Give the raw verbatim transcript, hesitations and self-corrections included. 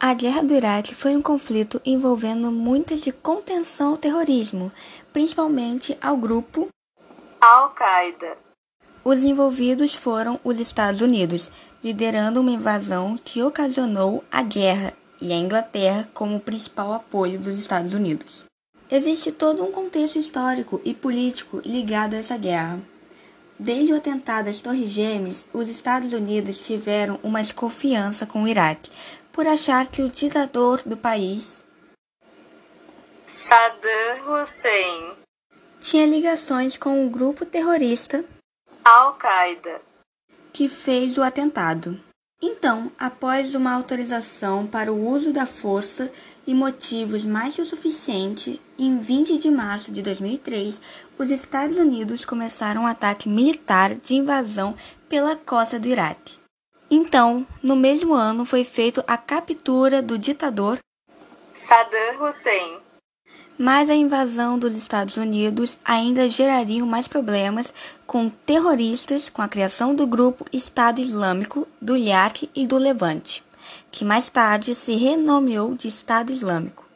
A Guerra do Iraque foi um conflito envolvendo muitas de contenção ao terrorismo, principalmente ao grupo Al-Qaeda. Os envolvidos foram os Estados Unidos, liderando uma invasão que ocasionou a guerra, e a Inglaterra como principal apoio dos Estados Unidos. Existe todo um contexto histórico e político ligado a essa guerra. Desde o atentado às Torres Gêmeas, os Estados Unidos tiveram uma desconfiança com o Iraque, por achar que o ditador do país, Saddam Hussein, tinha ligações com o grupo terrorista Al-Qaeda, que fez o atentado. Então, após uma autorização para o uso da força e motivos mais que o suficiente, em vinte de março de dois mil e três, os Estados Unidos começaram um ataque militar de invasão pela costa do Iraque. Então, no mesmo ano foi feita a captura do ditador Saddam Hussein. Mas a invasão dos Estados Unidos ainda geraria mais problemas com terroristas com a criação do grupo Estado Islâmico do Iraque e do Levante, que mais tarde se renomeou de Estado Islâmico.